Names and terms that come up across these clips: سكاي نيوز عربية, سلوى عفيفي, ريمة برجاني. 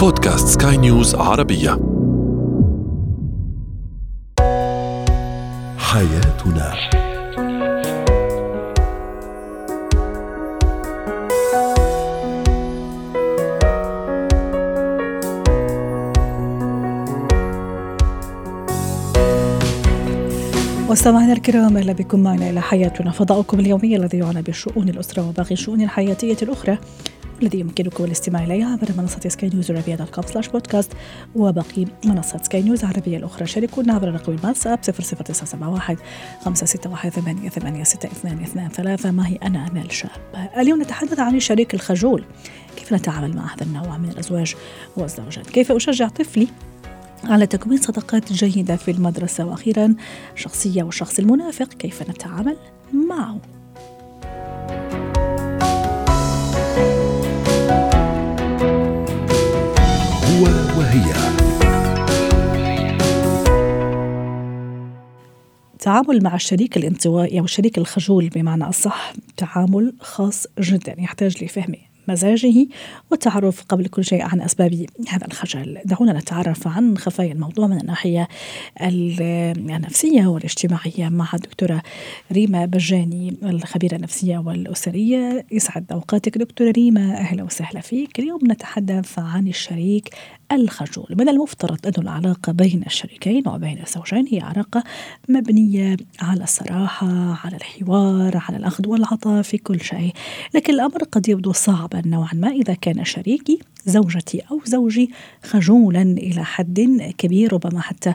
بودكاست سكاي نيوز عربية. حياتنا مستمعينا الكرام، اهلا بكم معنا الى حياتنا، فضاؤكم اليومي الذي يعنى بشؤون الاسره وباقي الشؤون الحياتيه الاخرى، الذي يمكنكم الاستماع اليه عبر منصه سكاي نيوز عربيه .com/بودكاست وباقي منصات سكاي نيوز العربيه الاخرى. شاركونا عبر رقم الواتساب 00971 561 886223. معي انا امال شاب. اليوم نتحدث عن الشريك الخجول، كيف نتعامل مع هذا النوع من الازواج والزوجات، كيف اشجع طفلي على تكوين صداقات جيدة في المدرسة، وأخيراً شخصية والشخص المنافق كيف نتعامل معه. هو وهي. تعامل مع الشريك الانطوائي أو الشريك الخجول بمعنى الصح تعامل خاص جداً يحتاج لفهمه مزاجه والتعرف قبل كل شيء عن أسباب هذا الخجل. دعونا نتعرف عن خفايا الموضوع من الناحية النفسية والاجتماعية مع الدكتورة ريمة برجاني، الخبيرة النفسية والأسرية. يسعد أوقاتك دكتورة ريمة، أهلا وسهلا فيك. اليوم نتحدث عن الشريك الخجول. من المفترض أن العلاقة بين الشريكين وبين الزوجين هي علاقة مبنية على الصراحة، على الحوار، على الأخذ والعطاء في كل شيء، لكن الأمر قد يبدو صعبا نوعا ما إذا كان شريكي زوجتي أو زوجي خجولا إلى حد كبير، ربما حتى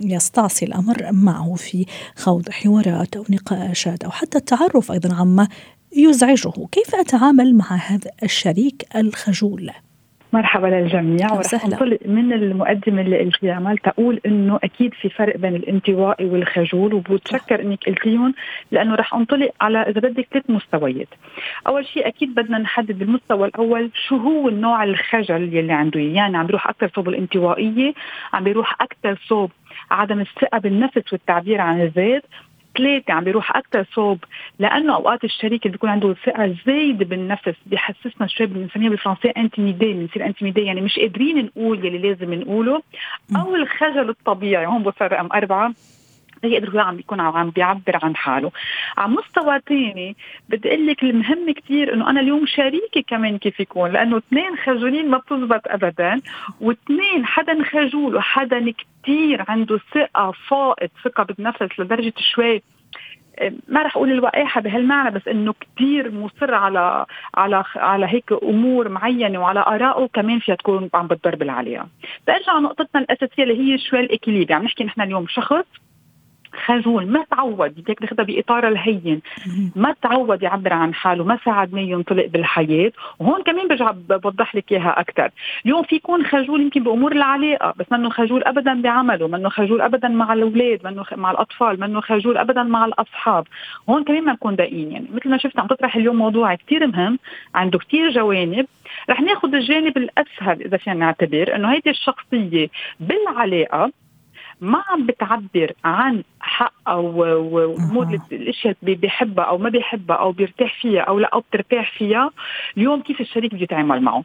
يستعصي الأمر معه في خوض حوارات أو نقاشات أو حتى التعرف أيضا عما يزعجه. كيف أتعامل مع هذا الشريك الخجول؟ مرحبا للجميع. ورح ننطلق من المقدمة اللي قلتي عمال تقول إنه أكيد في فرق بين الانطوائي والخجول، وبتشكر إنك قلتيهم لأنه رح أنطلق على إذا بدك 3 مستويات. أول شيء أكيد بدنا نحدد بالمستوى الأول شو هو النوع الخجل يلي عنده، يعني عم بيروح أكثر صوب الانطوائية، عم بيروح أكثر صوب عدم الثقة بالنفس والتعبير عن الذات. 3 عم بيروح أكتر صوب لأنه أوقات الشريك بيكون عنده ثقة زايدة بالنفس، بيحسسنا الشيء بنسميه بالفرنسية انتميدي، بنصير انتميدي يعني مش قادرين نقول يلي لازم نقوله. أو الخجل الطبيعي، هون بصير رقم 4 يقدر عم بيكون عم بيعبر عن حاله. على مستوى تاني بدي أقول لك المهم كتير إنه أنا اليوم شريكي كمان كيف يكون، لأنه 2 خجولين ما بتزبط أبدا، و2 حدا خجول وحدا كتير عنده ثقة، فائض ثقة بالنفس لدرجة شوي ما رح أقول الوقاحة بهالمعنى، بس إنه كتير مصر على هيك أمور معينة وعلى آرائه، كمان فيها تكون عم بتضرب عليها. برجع نقطتنا الأساسية اللي هي شوي الإكليب، يعني نحكي نحن اليوم شخص خجول ما تعود، بدك تاخذها باطار الهين، ما تعود يعبر عن حاله، ما ساعد ما ينطلق بالحياه. وهون كمان برجع بوضح لك اياها اكثر. اليوم في يكون خجول يمكن بامور العلاقه، بس منه خجول ابدا بعمله، منه خجول ابدا مع الاولاد، منه مع الاطفال، منه خجول ابدا مع الاصحاب. هون كمان ما نكون دقيقين، يعني مثل ما شفت عم تطرح اليوم موضوع كثير مهم عنده كثير جوانب. رح ناخذ الجانب الاسهل اذا فينا نعتبر انه هيدي الشخصيه بالعلاقه ما عم بتعبر عن حق أو الأشياء اللي بيحبها أو ما بيحبها أو بيرتاح فيها أو لا أو بترتاح فيها. اليوم كيف الشريك بده يتعامل معه؟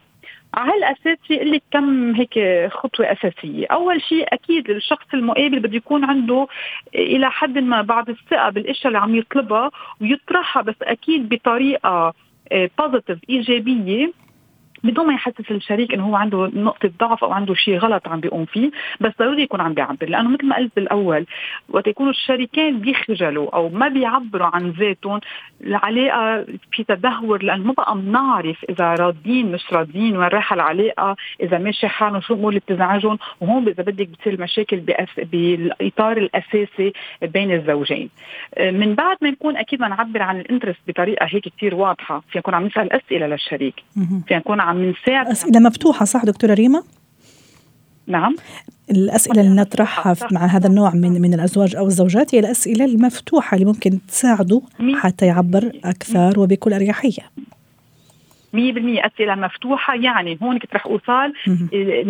على الأساس اللي كم هيك خطوة أساسية. أول شيء أكيد الشخص المقابل بده يكون عنده إلى حد ما بعض الثقة بالأشياء اللي عم يطلبها ويطرحها، بس أكيد بطريقة بوزيتيف إيجابية، بدون ما يحسس الشريك انه هو عنده نقطه ضعف او عنده شيء غلط عم بيقوم فيه، بس ضروري يكون عم بيعبر. لانه مثل ما قلت بالاول وقت يكونوا الشريكين بيخجلوا او ما بيعبروا عن ذاتهم، العلاقه في تدهور، لانه ما بقى بنعرف اذا راضيين مش راضيين، وين رايحه العلاقه، اذا ماشي حالهم، شو الامور اللي بتزعجهم. وهون اذا بدك بتصير المشاكل بالاطار الاساسي بين الزوجين. من بعد ما نكون اكيد نعبر عن الانترست بطريقه هيك كتير واضحه، فينا نكون عم نسال اسئله للشريك، فينا نكون أسئلة مفتوحة. صح دكتورة ريمة؟ نعم، الأسئلة اللي نطرحها مع هذا النوع من الأزواج أو الزوجات هي الأسئلة المفتوحة اللي ممكن تساعده حتى يعبر أكثر وبكل أريحية. 100% أسئلة مفتوحة. يعني هون كنت رح أوصل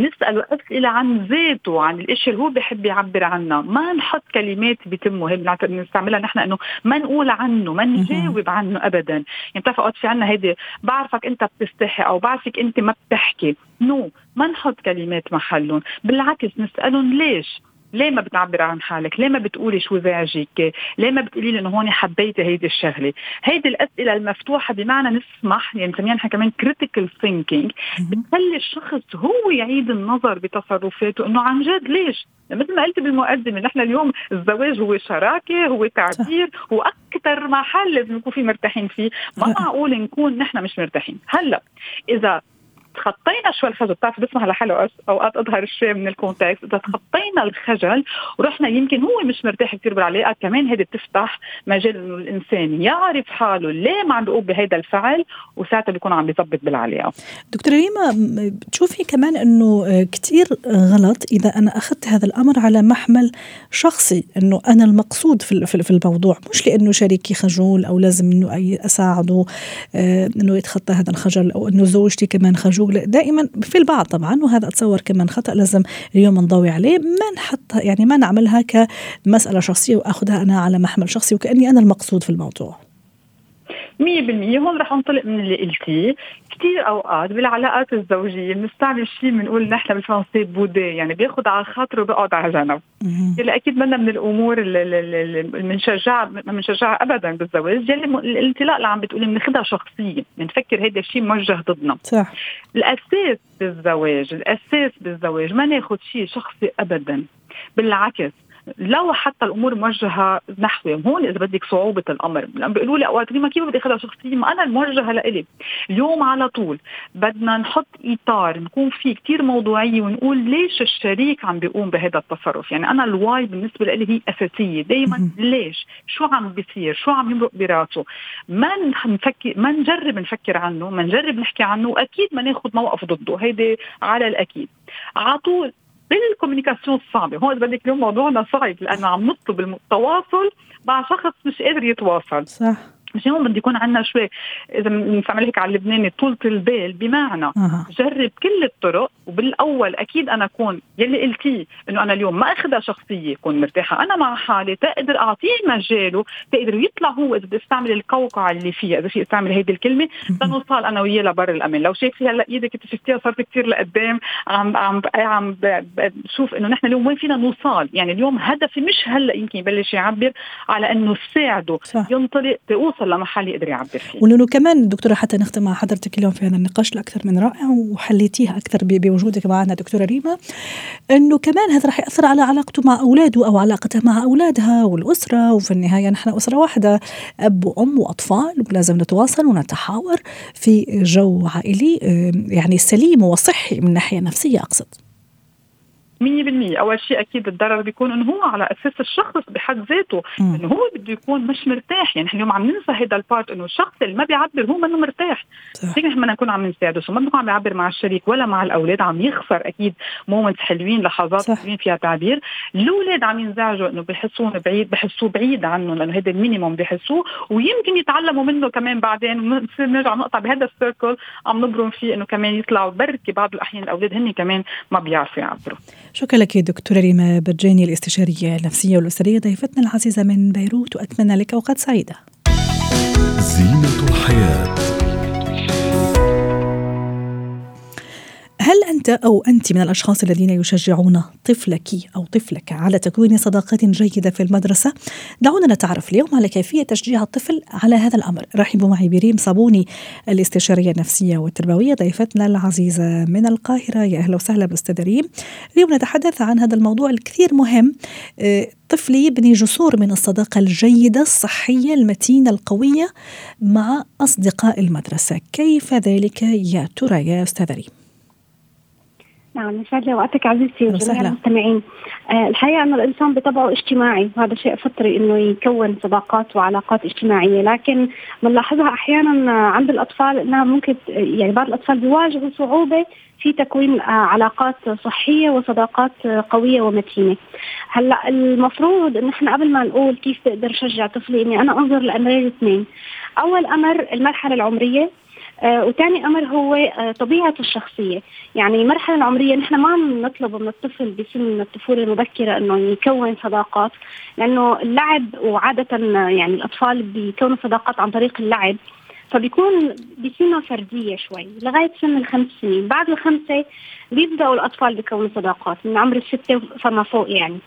نسأله أسئلة عن ذاته، عن الإشي اللي هو بحب يعبر عنه، ما نحط كلمات بتمه هي بنستعملها نحن إنه ما نقول عنه، ما نجاوب عنه أبدا. يعني تفقد في عنا هيدي بعرفك أنت بتستحي أو بعرفك أنت ما بتحكي، نو ما نحط كلمات محلهم، بالعكس نسألهم ليش، ليه ما بتعبر عن حالك، ليه ما بتقولي شو زعجك، ليه ما بتقولي لي انه هون حبيتي هيدي الشغله. هيدي الاسئله المفتوحه بمعنى نسمح، يعني بنسميها نحن كمان كريتيكال ثينكينج، بتخلي الشخص هو يعيد النظر بتصرفاته انه عن جد ليش. مثل ما قلت بالمقدمه نحن اليوم الزواج هو شراكه، هو تعبير، هو اكثر محل لازم نكون فيه مرتاحين فيه، ما معقول نكون نحن مش مرتاحين. هلا اذا تخطينا شوي الخجل، بتعرف بسمح لحاله أوقات أظهر الشيء من الكونتاكس، إذا تخطينا الخجل ورحنا يمكن هو مش مرتاح كتير بالعلاقة، كمان هذا بتفتح مجال إنه الإنسان يعرف حاله ليه ما عم بيقوم بهذا الفعل، وساعتها بيكون عم بيضبط بالعلاقة. دكتورة ريمة، بتشوفي كمان إنه كتير غلط إذا أنا أخذت هذا الأمر على محمل شخصي، إنه أنا المقصود في الموضوع، مش لأنه شريكي خجول أو لازم إنه أساعده إنه يتخطى هذا الخجل، أو إنه زوجتي كمان خجول. دائما في البعض طبعا، وهذا أتصور كمان خطأ لازم اليوم نضوي عليه، ما نحطها يعني ما نعملها كمسألة شخصية وأخذها أنا على محمل شخصي وكأني أنا المقصود في الموضوع 100%. هون رح انطلق من اللي قلتيه. كتير أوقات بالعلاقات الزوجية بنستعمل شيء بنقول نحن بالفرنسي بودي، يعني بياخد على خاطره وبيقعد على جنب. يلي أكيد منا من الأمور اللي منشجعها أبدا بالزواج، يلي الانطلاق اللي عم بتقولي بناخدها شخصية، بنفكر هيدا الشيء موجه ضدنا. صح. الأساس بالزواج ما ناخد شيء شخصي أبدا، بالعكس لو حتى الامور موجهه نحوهم. هون اذا بدك صعوبه الامر، بيقولوا لي اوقات ما كيف بدي اخذها شخصيه، ما انا الموجهه لإلي. اليوم على طول بدنا نحط اطار نكون فيه كتير موضوعيه، ونقول ليش الشريك عم بيقوم بهذا التصرف. يعني انا الواي بالنسبه لي هي اساسيه دائما، ليش، شو عم بيصير، شو عم يمرق براسه، ما نجرب نفكر عنه، ما نجرب نحكي عنه، واكيد ما ناخذ موقف ضده، هيدي على الاكيد على طول. بالكوميونيكاسيون الصعبة، هون بدك اليوم موضوعنا صعب لأنه عم نطلب التواصل مع شخص مش قادر يتواصل. صح. مش هون بدي يكون عنا شوي إذا نستعمل هيك على اللبناني طولة البال، بمعنى جرب كل الطرق، وبالأول أكيد أنا أكون يلي قلتيه إنه أنا اليوم ما أخذها شخصية، أكون مرتاحة أنا مع حالي، تقدر أعطيه مجاله، تقدر يطلع هو إذا بستعمل القوقعة اللي فيها، إذا في استعمل هيدي الكلمة بنوصل أنا وياه لبر الأمان. لو شايف هلا إيدك شفتيها صارت كتير لقدام، عم بشوف إنه نحن اليوم وين فينا نوصل. يعني اليوم هدفي مش هلا يمكن يبلش يعبر على إنه ساعده ينطلق لمحل يقدر يعبر فيه. ولأنه كمان دكتورة حتى نختم مع حضرتك اليوم في هذا النقاش الأكثر من رائع، وحليتيها أكثر بوجودك معنا دكتورة ريمة، أنه كمان هذا رح يأثر على علاقته مع أولاده أو علاقتها مع أولادها والأسرة. وفي النهاية نحن أسرة واحدة، أب وأم وأطفال، ولازم نتواصل ونتحاور في جو عائلي يعني سليم وصحي من ناحية نفسية أقصد. 100%. أول شيء أكيد الضرر بيكون إنه هو على أساس الشخص بحد ذاته، إنه هو بده يكون مش مرتاح. يعني اليوم عم ننسى هذا البارت، إنه الشخص اللي ما بيعبر هو منه مرتاح. لكن إحنا نكون عم نساعده، وما بنكون عم بيعبر مع الشريك ولا مع الأولاد، عم يخسر أكيد مومنت حلوين، لحظات حلوين فيها تعبير. الأولاد عم ينزعجوا إنه بحسوه بعيد عنه، لأنه هذا المينيموم بحسوه، ويمكن يتعلموا منه كمان بعدين. بنصير نرجع نقطع بهذا السيركل عم نبرم فيه، إنه كمان يطلعوا بركي بعض الأحيان الأولاد هني كمان ما بيعرفوا يعبروا. شكرا لك دكتورة ريمة برجاني، الاستشارية النفسية والأسرية، ضيفتنا العزيزة من بيروت، وأتمنى لك أوقات سعيدة. زينة الحياة. هل أنت أو أنت من الأشخاص الذين يشجعون طفلك أو طفلك على تكوين صداقات جيدة في المدرسة؟ دعونا نتعرف اليوم على كيفية تشجيع الطفل على هذا الأمر. رحبوا معي بريم صابوني، الاستشارية النفسية والتربوية، ضيفتنا العزيزة من القاهرة. يا أهلا وسهلا بالأستاذة ريم. اليوم نتحدث عن هذا الموضوع الكثير مهم. الطفل يبني جسور من الصداقة الجيدة الصحية المتينة القوية مع أصدقاء المدرسة، كيف ذلك يا ترى يا أستاذة ريم؟ نعم، يسعد لي وقتك عزيزتي وجميع المستمعين. الحقيقة أن الإنسان بطبعه اجتماعي، وهذا شيء فطري أنه يكون صداقات وعلاقات اجتماعية، لكن بنلاحظها أحيانا عند الأطفال أنها ممكن يعني بعض الأطفال بيواجهوا صعوبة في تكوين علاقات صحية وصداقات قوية ومتينة. هلأ المفروض أن احنا قبل ما نقول كيف بقدر شجع طفلي أني أنا أنظر لأمرين اثنين. أول أمر المرحلة العمرية، وثاني امر هو طبيعه الشخصيه. يعني المرحله العمريه نحن ما عم نطلب من الطفل بسن الطفوله المبكره انه يكون صداقات، لانه اللعب وعاده يعني الاطفال بيكونوا صداقات عن طريق اللعب، فبيكون بسنه فرديه شوي لغايه سن 5 سنين. بعد 5 بيبداوا الاطفال بيكونوا صداقات من عمر 6 فما فوق يعني.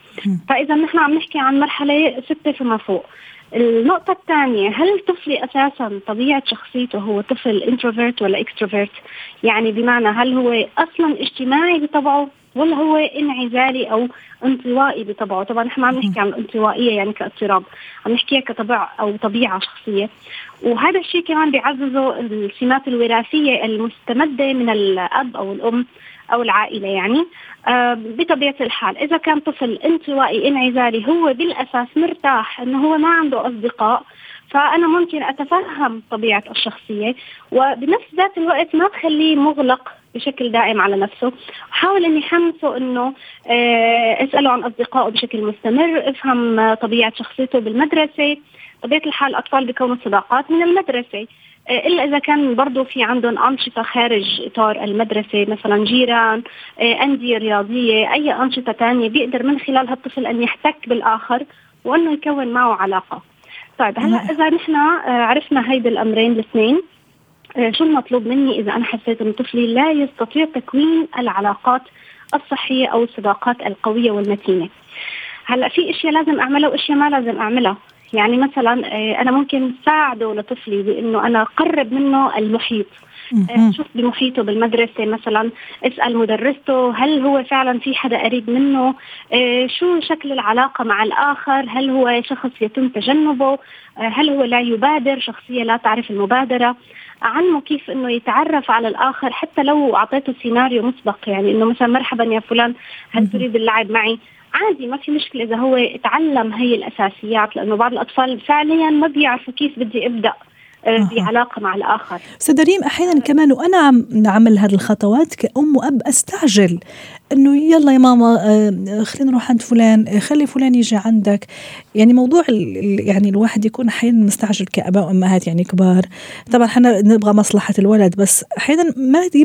فاذا نحن عم نحكي عن مرحله 6 فما فوق. النقطة الثانية، هل طفلي أساساً طبيعة شخصيته هو طفل إنتروفيرت ولا إكستروفيرت؟ يعني بمعنى هل هو أصلاً اجتماعي بطبعه ولا هو انعزالي أو انطوائي بطبعه؟ طبعاً نحن ما عم نحكي عن الانطوائية يعني كاضطراب، عم نحكيها كطبع أو طبيعة شخصية. وهذا الشيء كمان بيعززه السمات الوراثية المستمدة من الأب أو الأم أو العائلة يعني. بطبيعة الحال إذا كان طفل انطوائي انعزالي هو بالأساس مرتاح أنه هو ما عنده أصدقاء، فأنا ممكن أتفهم طبيعة الشخصية وبنفس ذات الوقت ما بخليه مغلق بشكل دائم على نفسه. حاول أني حمسه أنه أسأله عن أصدقائه بشكل مستمر، أفهم طبيعة شخصيته بالمدرسة. طبيعة الحال الأطفال بيكونوا صداقات من المدرسة، إلا إذا كان برضو في عندهم أنشطة خارج إطار المدرسة، مثلا جيران، أندية رياضية، أي أنشطة تانية بيقدر من خلالها الطفل أن يحتك بالآخر وأنه يكون معه علاقة. طيب هلأ إذا نحن عرفنا هيدا الأمرين الاثنين، شو المطلوب مني إذا أنا حسيت أن طفلي لا يستطيع تكوين العلاقات الصحية أو الصداقات القوية والمتينة؟ هلأ في إشياء لازم أعملها وإشياء ما لازم أعملها. يعني مثلا أنا ممكن ساعده لطفلي بأنه أنا أقرب منه المحيط، شوف بمحيطه بالمدرسة مثلا، أسأل مدرسته هل هو فعلا في حدا قريب منه، شو شكل العلاقة مع الآخر، هل هو شخص يتم تجنبه، هل هو لا يبادر، شخصية لا تعرف المبادرة. عنه كيف أنه يتعرف على الآخر، حتى لو أعطيته سيناريو مسبق، يعني أنه مثلا مرحبا يا فلان هل تريد اللعب معي، عادي ما في مشكلة إذا هو اتعلم هي الأساسيات، لأنه بعض الأطفال فعليا ما بيعرفوا كيف بدي أبدأ بعلاقة مع الآخر. سدريم أحيانا كمان وأنا عم نعمل هذه الخطوات كأم وأب أستعجل أنه يلا يا ماما خلينا نروح عند فلان، خلي فلان يجي عندك. يعني موضوع يعني الواحد يكون أحيانا مستعجل كأباء وأمهات يعني كبار، طبعا احنا نبغى مصلحة الولد، بس أحيانا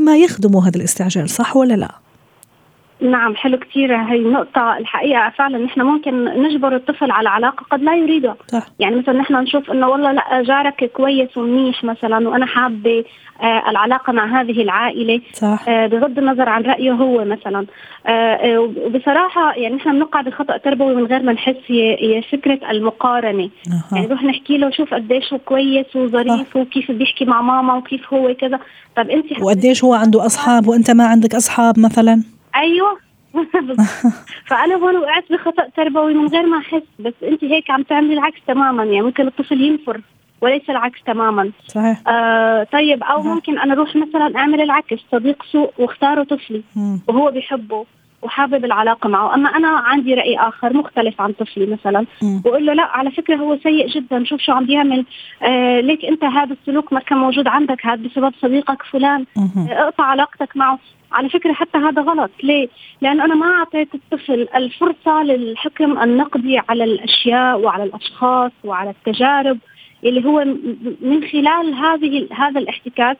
ما يخدموا هذا الاستعجال، صح ولا لا؟ نعم، حلو كتير هاي النقطة. الحقيقة فعلا نحن ممكن نجبر الطفل على علاقة قد لا يريدها. يعني مثلا نحن نشوف انه والله لا جارك كويس ومنيح مثلا وانا حابة العلاقة مع هذه العائلة، بغض النظر عن رأيه هو مثلا. وبصراحة يعني نحن بنقع بخطأ تربوي من غير ما نحس، هي فكرة المقارنة. يعني نروح نحكي له شوف قديش هو كويس وظريف وكيف بيحكي مع ماما وكيف هو كذا، طب انت وقديش هو عنده أصحاب وانت ما عندك أصحاب مثلا. أيوة فأنا هون وقعت بخطأ تربوي من غير ما أحس، بس أنت هيك عم تعملي العكس تماما. يعني ممكن الطفل ينفر وليس العكس تماما. صحيح. طيب أو ممكن أنا أروح مثلا أعمل العكس، صديق سوء واختاره طفلي وهو بيحبه وحابب العلاقة معه، أما أنا عندي رأي آخر مختلف عن طفلي مثلا، وقول له لا على فكرة هو سيء جدا، شوف شو عم بيعمل، ليك أنت هذا السلوك ما كان موجود عندك، هذا بسبب صديقك فلان، اقطع علاقتك معه. على فكرة حتى هذا غلط. ليه؟ لأن أنا ما أعطيت الطفل الفرصة للحكم النقدي على الأشياء وعلى الأشخاص وعلى التجارب، اللي هو من خلال هذا الاحتكاك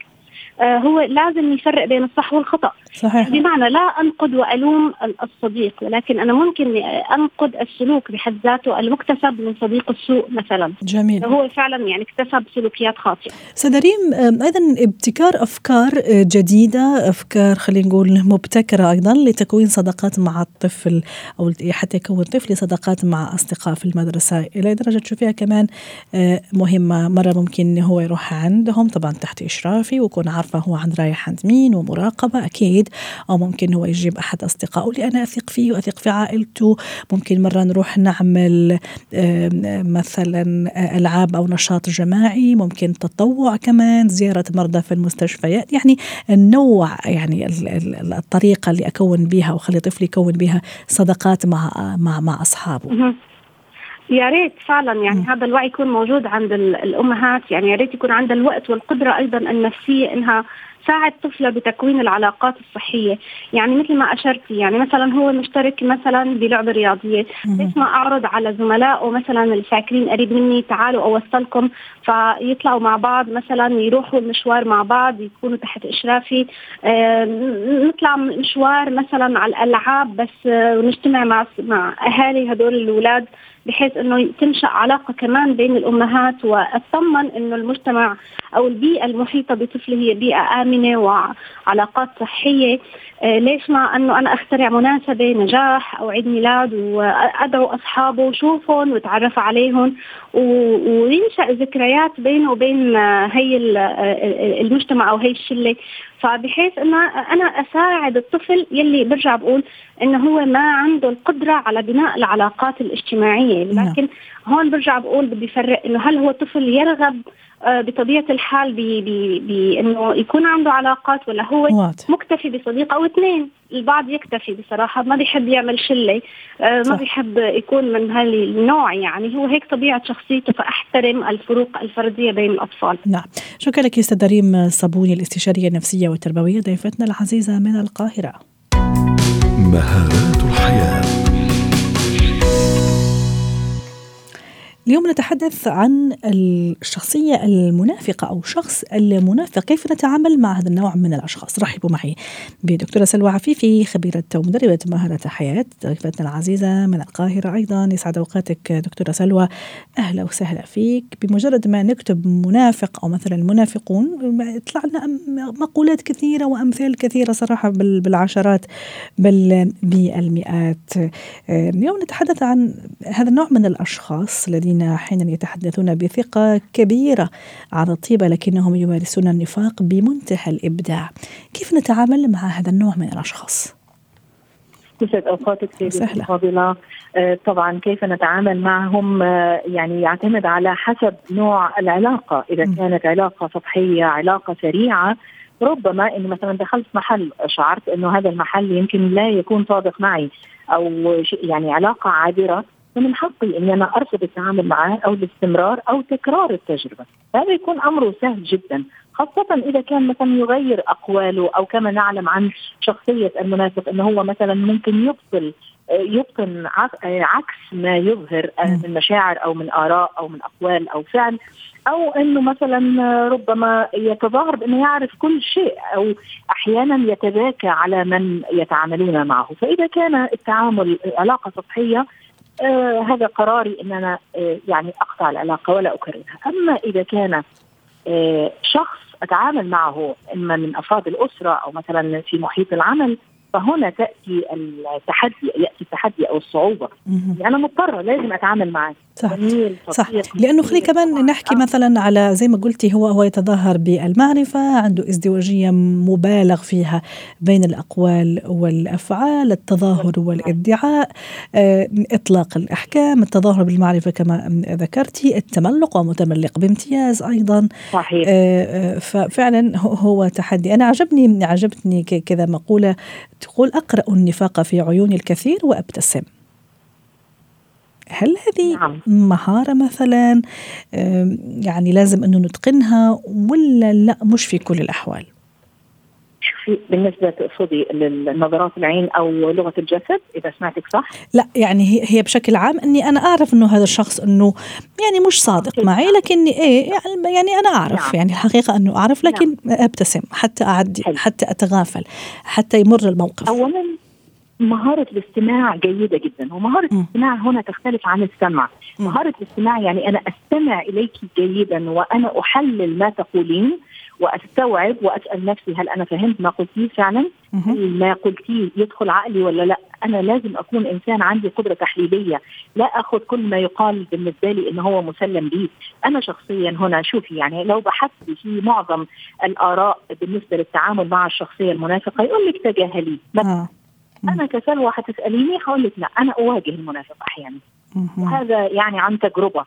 هو لازم يفرق بين الصح والخطأ. صحيح. بمعنى لا أنقد وألوم الصديق، ولكن أنا ممكن أنقد السلوك بحد ذاته المكتسب من صديق السوء مثلا. جميل. هو فعلا يعني اكتسب سلوكيات خاطئة. سدريم أيضا ابتكار أفكار جديدة، أفكار خلينا نقول مبتكرة أيضا لتكوين صداقات مع الطفل، أو حتى يكون طفل صداقات مع أصدقاء في المدرسة، إلى درجة تشوفيها كمان مهمة. مرة ممكن هو يروح عندهم طبعا تحت إشرافي ويكون عارف فهو عن رايح عند مين ومراقبة أكيد، أو ممكن هو يجيب أحد أصدقائه اللي أنا أثق فيه وأثق في عائلته. ممكن مرة نروح نعمل مثلا ألعاب أو نشاط جماعي، ممكن تطوع كمان، زيارة مرضى في المستشفيات. يعني ننوع يعني الطريقة اللي أكون بها وخلي طفلي يكون بها صداقات مع أصحابه. يا ريت فعلا يعني هذا الوعي يكون موجود عند الأمهات، يعني يا ريت يكون عند الوقت والقدرة أيضا النفسية إنها ساعد طفلة بتكوين العلاقات الصحية. يعني مثل ما أشرتي، يعني مثلا هو مشترك مثلا بلعبة رياضية، ليش ما أعرض على زملائه مثلا الفاكرين قريب مني تعالوا أوصلكم، فيطلعوا مع بعض مثلا، يروحوا المشوار مع بعض، يكونوا تحت إشرافي، نطلع مشوار مثلا على الألعاب بس، ونجتمع مع أهالي هدول الأولاد، بحيث أنه تنشأ علاقة كمان بين الأمهات، وأطمن أنه المجتمع أو البيئة المحيطة بطفلي هي بيئة آمنة وعلاقات صحية. ليش ما أنه أنا أخترع مناسبة نجاح أو عيد ميلاد وأدعو أصحابه وشوفهم وتعرف عليهم، وينشأ ذكريات بينه وبين هي المجتمع أو هي الشلة، فبحيث أن أنا أساعد الطفل يلي برجع بقول أنه هو ما عنده القدرة على بناء العلاقات الاجتماعية. لكن هون برجع بقول بدي فرق أنه هل هو طفل يرغب بطبيعة الحال بأنه يكون عنده علاقات، ولا هو مكتفي بصديق أو اثنين. البعض يكتفي بصراحة، ما بيحب يعمل شلة، ما بيحب يكون من هالنوع، يعني هو هيك طبيعة شخصيته، فأحترم الفروق الفردية بين الأطفال. نعم، شكرا لك أستاذة ريم صابوني، الاستشارية النفسية والتربوية، ضيفتنا العزيزة من القاهرة. مهارات الحياة. اليوم نتحدث عن الشخصية المنافقة أو شخص المنافق، كيف نتعامل مع هذا النوع من الأشخاص. رحبوا معي بدكتورة سلوى عفيفي، خبيرة ومدربة مهارات الحياة، ضيفتنا العزيزة من القاهرة أيضا. يسعد أوقاتك دكتورة سلوى، أهلا وسهلا فيك. بمجرد ما نكتب منافق أو مثلا المنافقون يطلع لنا مقولات كثيرة وأمثال كثيرة صراحة، بالعشرات بل بالمئات. اليوم نتحدث عن هذا النوع من الأشخاص الذين حين يتحدثون بثقة كبيرة عن الطيبة لكنهم يمارسون النفاق بمنتهى الإبداع. كيف نتعامل مع هذا النوع من الأشخاص؟ يسعد أوقاتك سيدتي الفاضلة. طبعا كيف نتعامل معهم يعني يعتمد على حسب نوع العلاقة. إذا كانت علاقة سطحية، علاقة سريعة، ربما إن مثلا دخلت محل شعرت إنه هذا المحل يمكن لا يكون صادق معي، أو يعني علاقة عابرة، من حقي أن أنا أرفض التعامل معه أو الاستمرار أو تكرار التجربة. هذا يكون أمره سهل جدا، خاصة إذا كان مثلا يغير أقواله، أو كما نعلم عن شخصية المنافق أنه هو مثلا ممكن يبطن عكس ما يظهر من مشاعر أو من آراء أو من أقوال أو فعل، أو أنه مثلا ربما يتظاهر بأنه يعرف كل شيء، أو أحيانا يتباكى على من يتعاملون معه. فإذا كان التعامل علاقة سطحية، هذا قراري أن أنا يعني أقطع العلاقة ولا أكررها. أما إذا كان شخص أتعامل معه إما من أفراد الأسرة أو مثلا في محيط العمل، فهنا يأتي التحدي أو الصعوبة. يعني أنا مضطرة لازم أتعامل معه. صح. لأنه خلي كمان نحكي مثلا على زي ما قلتي، هو يتظاهر بالمعرفة، عنده ازدواجية مبالغ فيها بين الأقوال والأفعال، التظاهر والادعاء، إطلاق الأحكام، التظاهر بالمعرفة كما ذكرتي، التملق ومتملق بامتياز أيضا. صحيح. ففعلا هو تحدي. أنا عجبتني كذا مقولة تقول: أقرأ النفاق في عيون الكثير وأبتسم. هل هذه مهارة مثلا يعني لازم أنه نتقنها، ولا لا مش في كل الأحوال؟ شوفي، بالنسبة تقصدي للنظرات العين أو لغة الجسد إذا سمعتك صح؟ لا، يعني هي بشكل عام أني أنا أعرف أنه هذا الشخص أنه يعني مش صادق معي، لكني يعني أنا أعرف، يعني الحقيقة أنه أعرف، لكن أبتسم حتى أعدي، حتى أتغافل، حتى يمر الموقف. أولا مهارة الاستماع جيدة جدا، ومهارة الاستماع هنا تختلف عن السمع. مهارة الاستماع يعني أنا أستمع إليك جيدا، وأنا أحلل ما تقولين، وأستوعب وأسأل نفسي هل أنا فهمت ما قلتيه فعلا، ما قلتيه يدخل عقلي ولا لا. أنا لازم أكون إنسان عندي قدرة تحليلية، لا أخذ كل ما يقال بالنسبة لي إنه هو مسلم لي. أنا شخصيا هنا شوفي، يعني لو بحثت في معظم الآراء بالنسبة للتعامل مع الشخصية المنافقة يقول لك تجاهليه. أنا كسلوى هتسأليني هقول لك لا، أنا أواجه المنافق أحيانا، وهذا يعني عن تجربة،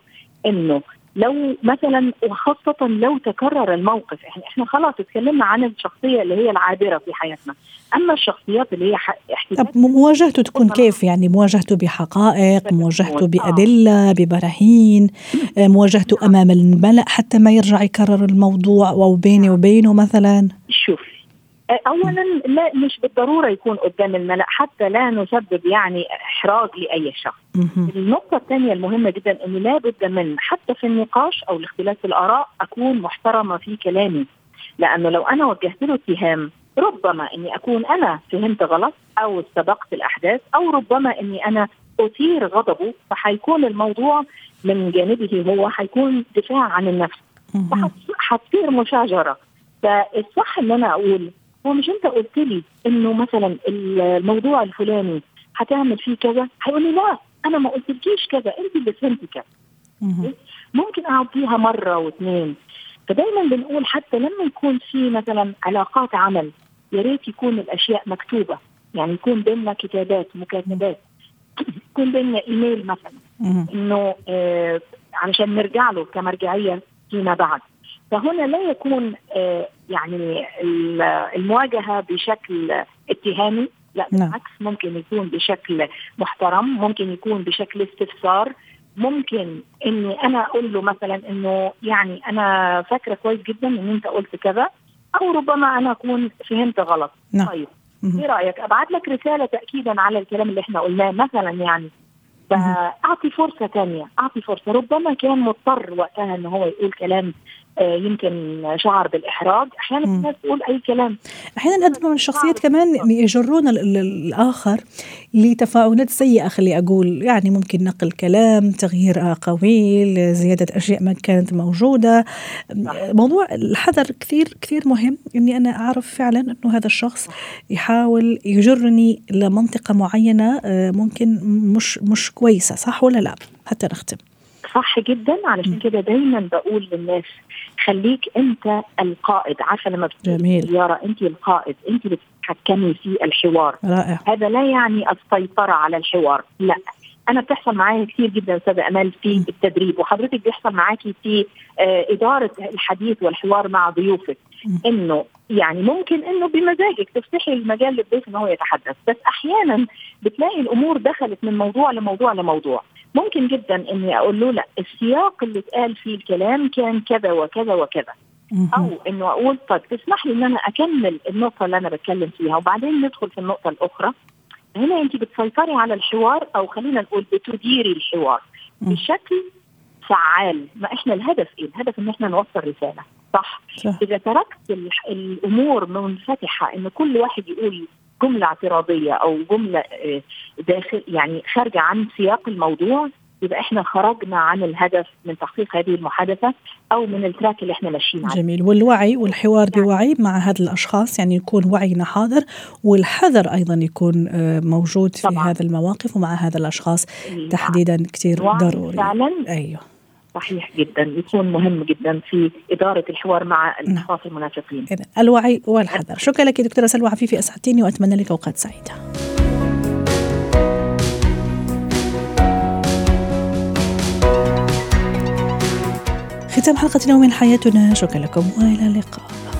إنه لو مثلا وخاصة لو تكرر الموقف. احنا خلاص اتكلمنا عن الشخصية اللي هي العابرة في حياتنا، أما الشخصيات اللي هي مواجهته تكون كيف؟ يعني مواجهته بحقائق، مواجهته بأدلة، ببراهين، مواجهته أمام الملأ حتى ما يرجع يكرر الموضوع، أو بيني وبينه مثلا. شوف أولا لا، مش بالضرورة يكون قدام الملأ حتى لا نسبب يعني إحراج لأي شخص. النقطة الثانية المهمة جدا أنه لا بد من حتى في النقاش أو الاختلاف في الآراء أكون محترمة في كلامي، لأنه لو أنا وجهت له اتهام ربما أني أكون أنا فهمت غلط أو سبقت الأحداث، أو ربما أني أنا أثير غضبه، فحيكون الموضوع من جانبه هو حيكون دفاع عن النفس، فحتصير مشاجرة. فالصح أن أنا أقول هو مش أنت قلت لي أنه مثلا الموضوع الفلاني هتعمل فيه كذا؟ هيقول لي لا أنا ما قلتلكيش كذا، أنت اللي فهمتي كذا. ممكن أعطيها مرة واثنين. فدايما بنقول حتى لما يكون في مثلا علاقات عمل يا ريت يكون الأشياء مكتوبة، يعني يكون بيننا كتابات مكاتبات، يكون بيننا إيميل مثلا إنه علشان نرجع له كمرجعية فيما بعد. فهنا لا يكون يعني المواجهة بشكل اتهامي، لا بالعكس ممكن يكون بشكل محترم، ممكن يكون بشكل استفسار، ممكن اني انا اقول له مثلا انه يعني انا فاكرة كويس جدا ان انت قلت كذا، او ربما انا اكون فهمت غلط. طيب ايه رأيك ابعت لك رسالة تأكيدا على الكلام اللي احنا قلناه مثلا يعني، فاعطي فرصة تانية، اعطي فرصة. ربما كان مضطر وقتها ان هو يقول كلام يمكن شعر بالإحراج، أحيانا الناس تقول أي كلام، أحيانا هدف من الشخصيات كمان يجرون الآخر لتفاعلات سيئة، خلي أقول يعني ممكن نقل كلام، تغيير أقاويل، زيادة أشياء ما كانت موجودة. موضوع الحذر كثير كثير مهم، إني أنا أعرف فعلا أنه هذا الشخص يحاول يجرني لمنطقة معينة ممكن مش كويسة، صح ولا لا؟ حتى نختم صح جدا. علشان كده دايما بقول للناس خليك انت القائد، عارفه لما بتسيارة انت القائد، انت اللي بتتحكمي في الحوار. رائع. هذا لا يعني السيطره على الحوار، لا. انا بتحصل معايا كتير جدا استاذه امال في التدريب، وحضرتك بيحصل معاكي في اداره الحديث والحوار مع ضيوفك، انه يعني ممكن انه بمزاجك تفتحي المجال للضيف ان هو يتحدث، بس احيانا بتلاقي الامور دخلت من موضوع لموضوع لموضوع. ممكن جدا اني اقول له لا السياق اللي اتقال فيه الكلام كان كذا وكذا وكذا، او انه اقول طب تسمح لي ان انا اكمل النقطه اللي انا بتكلم فيها وبعدين ندخل في النقطه الاخرى. هنا انت بتسيطري على الحوار، او خلينا نقول بتديري الحوار بشكل فعال. ما احنا الهدف ايه؟ الهدف ان احنا نوصل رساله، صح؟ اذا تركت الامور منفتحه ان كل واحد يقول جملة اعتراضية أو جملة داخل يعني خارجة عن سياق الموضوع، يبقى احنا خرجنا عن الهدف من تحقيق هذه المحادثة أو من التراك اللي احنا ماشيين عليه. جميل. والوعي والحوار بوعي مع هذا الأشخاص، يعني يكون وعينا حاضر، والحذر أيضا يكون موجود في طبعا. هذا المواقف ومع هذا الأشخاص تحديدا كتير ضروري فعلا. أيوه صحيح جدا، يكون مهم جدا في إدارة الحوار مع الأشخاص المنافقين، الوعي والحذر. شكرا لك دكتورة سلوى عفيفي، أسعدتيني وأتمنى لك أوقات سعيدة. ختام حلقة اليوم من حياتنا، شكرا لكم وإلى اللقاء.